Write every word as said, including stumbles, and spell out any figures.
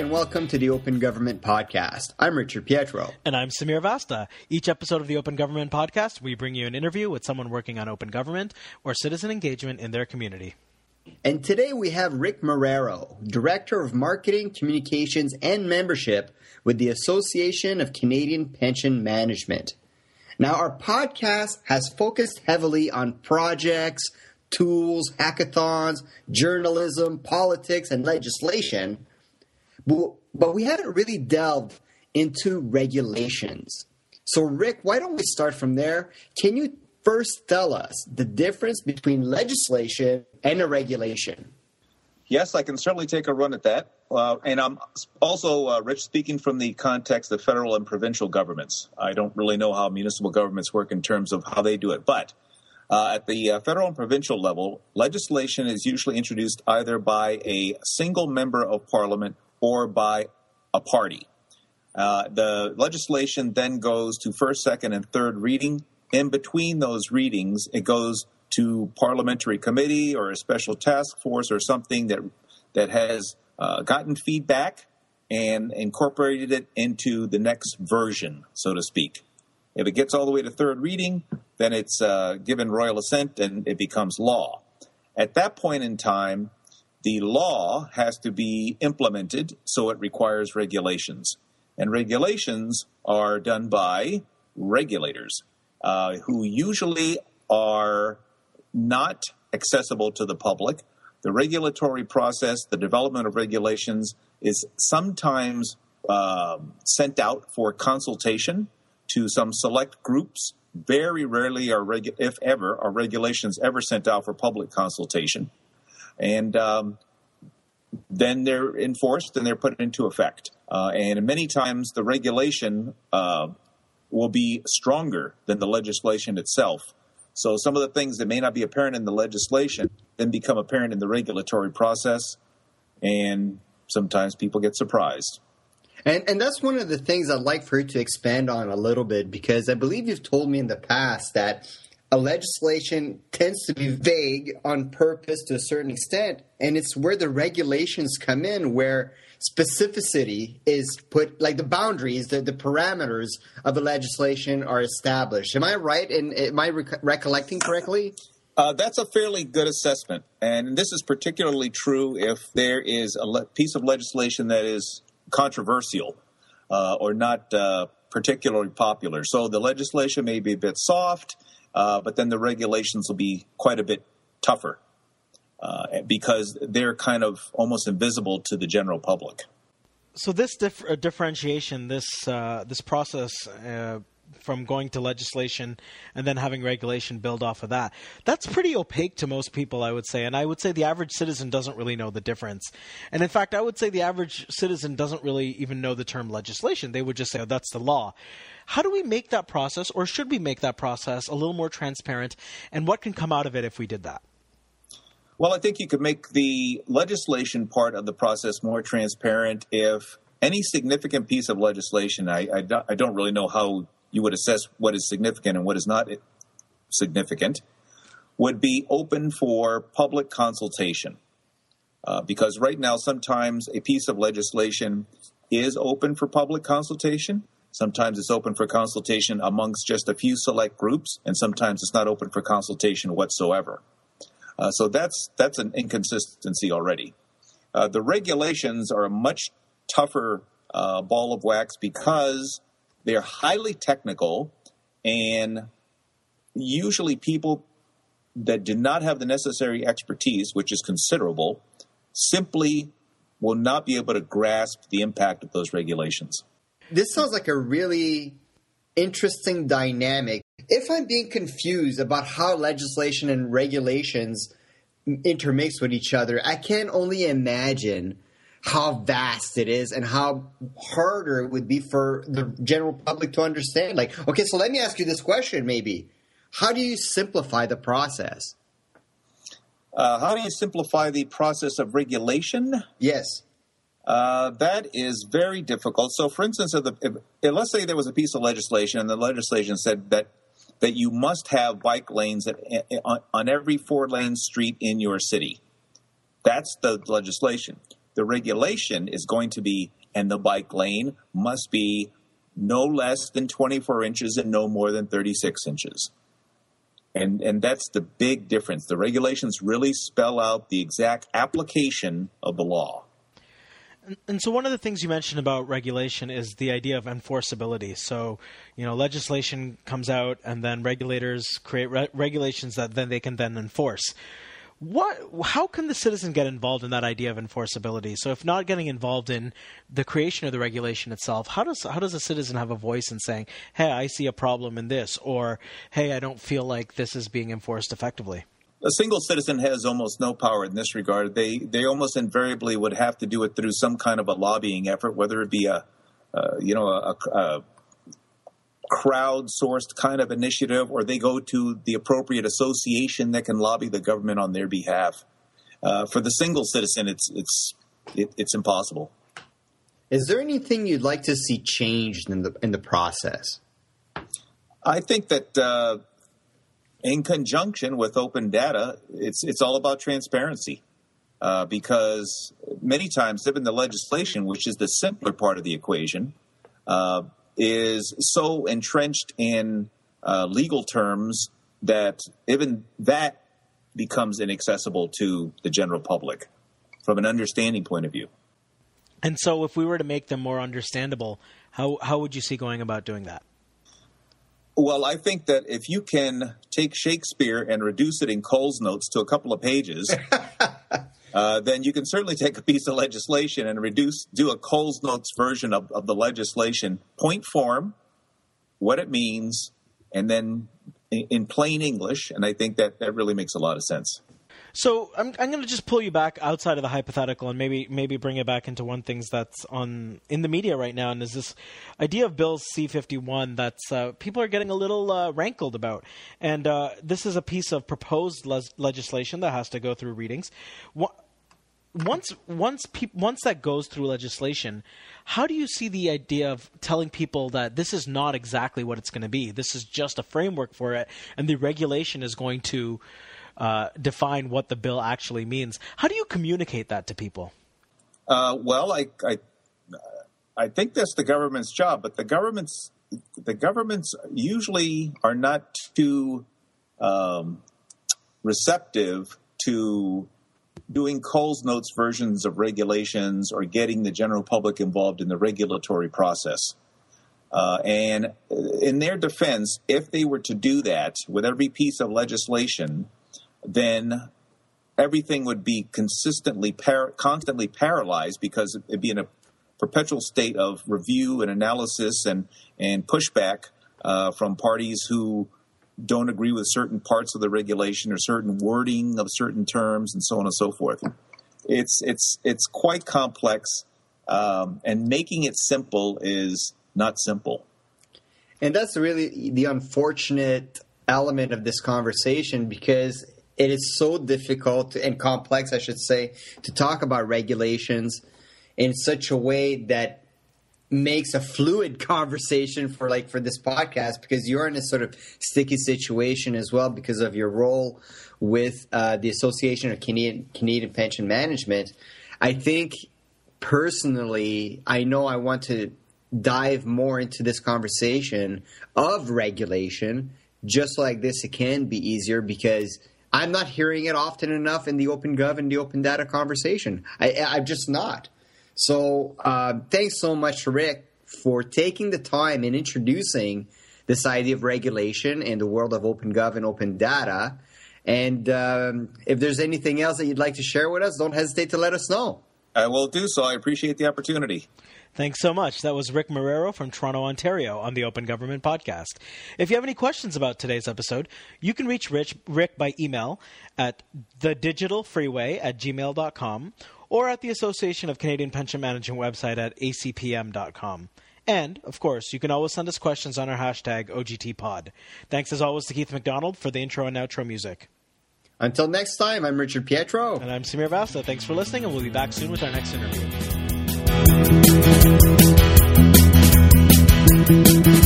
and welcome to the Open Government Podcast. I'm Richard Pietro. And I'm Samir Vasta. Each episode of the Open Government Podcast, we bring you an interview with someone working on open government or citizen engagement in their community. And today we have Ric Marrero, Director of Marketing, Communications, and Membership with the Association of Canadian Pension Management. Now, our podcast has focused heavily on projects, tools, hackathons, journalism, politics, and legislation, but, but we haven't really delved into regulations. So, Ric, why don't we start from there? Can you first tell us the difference between legislation and a regulation? Yes, I can certainly take a run at that. Uh, and I'm also, uh, Rich, speaking from the context of federal and provincial governments. I don't really know how municipal governments work in terms of how they do it. But uh, at the uh, federal and provincial level, legislation is usually introduced either by a single member of parliament or by a party. Uh, the legislation then goes to first, second, and third reading. In between those readings, it goes to parliamentary committee or a special task force or something that that has uh, gotten feedback and incorporated it into the next version, so to speak. If it gets all the way to third reading, then it's uh, given royal assent and it becomes law. At that point in time, the law has to be implemented, so it requires regulations. And regulations are done by regulators, uh, who usually are not accessible to the public. The regulatory process, the development of regulations, is sometimes uh, sent out for consultation to some select groups. Very rarely, are regu- if ever, are regulations ever sent out for public consultation. And um, then they're enforced and they're put into effect. Uh, and many times the regulation uh, will be stronger than the legislation itself. So some of the things that may not be apparent in the legislation then become apparent in the regulatory process, and sometimes people get surprised. And and that's one of the things I'd like for you to expand on a little bit, because I believe you've told me in the past that a legislation tends to be vague on purpose to a certain extent, and it's where the regulations come in, where specificity is put, like the boundaries, the, the parameters of the legislation are established. Am I right? And am I rec- recollecting correctly? Uh, that's a fairly good assessment, and this is particularly true if there is a le- piece of legislation that is controversial uh, or not uh, particularly popular. So the legislation may be a bit soft. Uh, but then the regulations will be quite a bit tougher uh, because they're kind of almost invisible to the general public. So this dif- uh, differentiation, this uh, this process uh, from going to legislation and then having regulation build off of that, that's pretty opaque to most people, I would say. And I would say the average citizen doesn't really know the difference. And in fact, I would say the average citizen doesn't really even know the term legislation. They would just say, oh, that's the law. How do we make that process, or should we make that process, a little more transparent? And what can come out of it if we did that? Well, I think you could make the legislation part of the process more transparent if any significant piece of legislation, I, I, I don't really know how you would assess what is significant and what is not significant, would be open for public consultation. Uh, because right now, sometimes a piece of legislation is open for public consultation. Sometimes it's open for consultation amongst just a few select groups, and sometimes it's not open for consultation whatsoever. Uh, so that's that's an inconsistency already. Uh, the regulations are a much tougher uh, ball of wax because they're highly technical, and usually people that do not have the necessary expertise, which is considerable, simply will not be able to grasp the impact of those regulations. This sounds like a really interesting dynamic. If I'm being confused about how legislation and regulations intermix with each other, I can only imagine how vast it is and how harder it would be for the general public to understand. Like, okay, so let me ask you this question maybe. How do you simplify the process? Uh, how do you simplify the process of regulation? Yes. Uh, that is very difficult. So, for instance, if the, if, if, let's say there was a piece of legislation and the legislation said that that you must have bike lanes at, on, on every four-lane street in your city. That's the legislation. the regulation is going to be, and the bike lane must be no less than twenty-four inches and no more than thirty-six inches. And, and that's the big difference. The regulations really spell out the exact application of the law. And, and so one of the things you mentioned about regulation is the idea of enforceability. So, you know, legislation comes out and then regulators create re- regulations that then they can then enforce. What? How can the citizen get involved in that idea of enforceability? So if not getting involved in the creation of the regulation itself, how does how does a citizen have a voice in saying, hey, I see a problem in this, or hey, I don't feel like this is being enforced effectively? A single citizen has almost no power in this regard. They they almost invariably would have to do it through some kind of a lobbying effort, whether it be a uh, you know a, a crowdsourced kind of initiative, or they go to the appropriate association that can lobby the government on their behalf. Uh, for the single citizen, it's it's it, it's impossible. Is there anything you'd like to see changed in the in the process? I think that uh, in conjunction with open data, it's it's all about transparency, uh, because many times even the legislation, which is the simpler part of the equation, Uh, is so entrenched in uh, legal terms that even that becomes inaccessible to the general public from an understanding point of view. And so if we were to make them more understandable, how, how would you see going about doing that? Well, I think that if you can take Shakespeare and reduce it in Cole's notes to a couple of pages, Uh, then you can certainly take a piece of legislation and reduce, do a Cole's Notes version of, of the legislation, point form, what it means, and then in, in plain English. And I think that that really makes a lot of sense. So I'm, I'm going to just pull you back outside of the hypothetical and maybe maybe bring it back into one thing that's on in the media right now, and is this idea of Bill C fifty-one that uh, people are getting a little uh, rankled about. And uh, this is a piece of proposed le- legislation that has to go through readings. What, once once pe- once that goes through legislation, how do you see the idea of telling people that this is not exactly what it's going to be? This is just a framework for it, and the regulation is going to Uh, define what the bill actually means. How do you communicate that to people? Uh, well, I, I I think that's the government's job, but the governments the governments usually are not too um, receptive to doing Cole's Notes versions of regulations or getting the general public involved in the regulatory process. Uh, and in their defense, if they were to do that with every piece of legislation, then everything would be consistently, par- constantly paralyzed, because it'd be in a perpetual state of review and analysis and, and pushback uh, from parties who don't agree with certain parts of the regulation or certain wording of certain terms and so on and so forth. It's it's it's quite complex, um, and making it simple is not simple. And that's really the unfortunate element of this conversation, because it is so difficult and complex, I should say, to talk about regulations in such a way that makes a fluid conversation for like for this podcast, because you're in a sort of sticky situation as well because of your role with uh, the Association of Canadian, Canadian Pension Management. I think personally, I know I want to dive more into this conversation of regulation. Just like this, it can be easier because I'm not hearing it often enough in the open gov and the open data conversation. I, I'm just not. So uh, thanks so much, Ric, for taking the time and introducing this idea of regulation in the world of open gov and open data. And um, if there's anything else that you'd like to share with us, don't hesitate to let us know. I will do so. I appreciate the opportunity. Thanks so much. That was Ric Marrero from Toronto, Ontario on the Open Government Podcast. If you have any questions about today's episode, you can reach Rich, Ric by email at the digital freeway at gmail dot com or at the Association of Canadian Pension Management website at a c p m dot com. And, of course, you can always send us questions on our hashtag O G T Pod. Thanks, as always, to Keith McDonald for the intro and outro music. Until next time, I'm Richard Pietro. And I'm Samir Vasta. Thanks for listening, and we'll be back soon with our next interview. Thank you.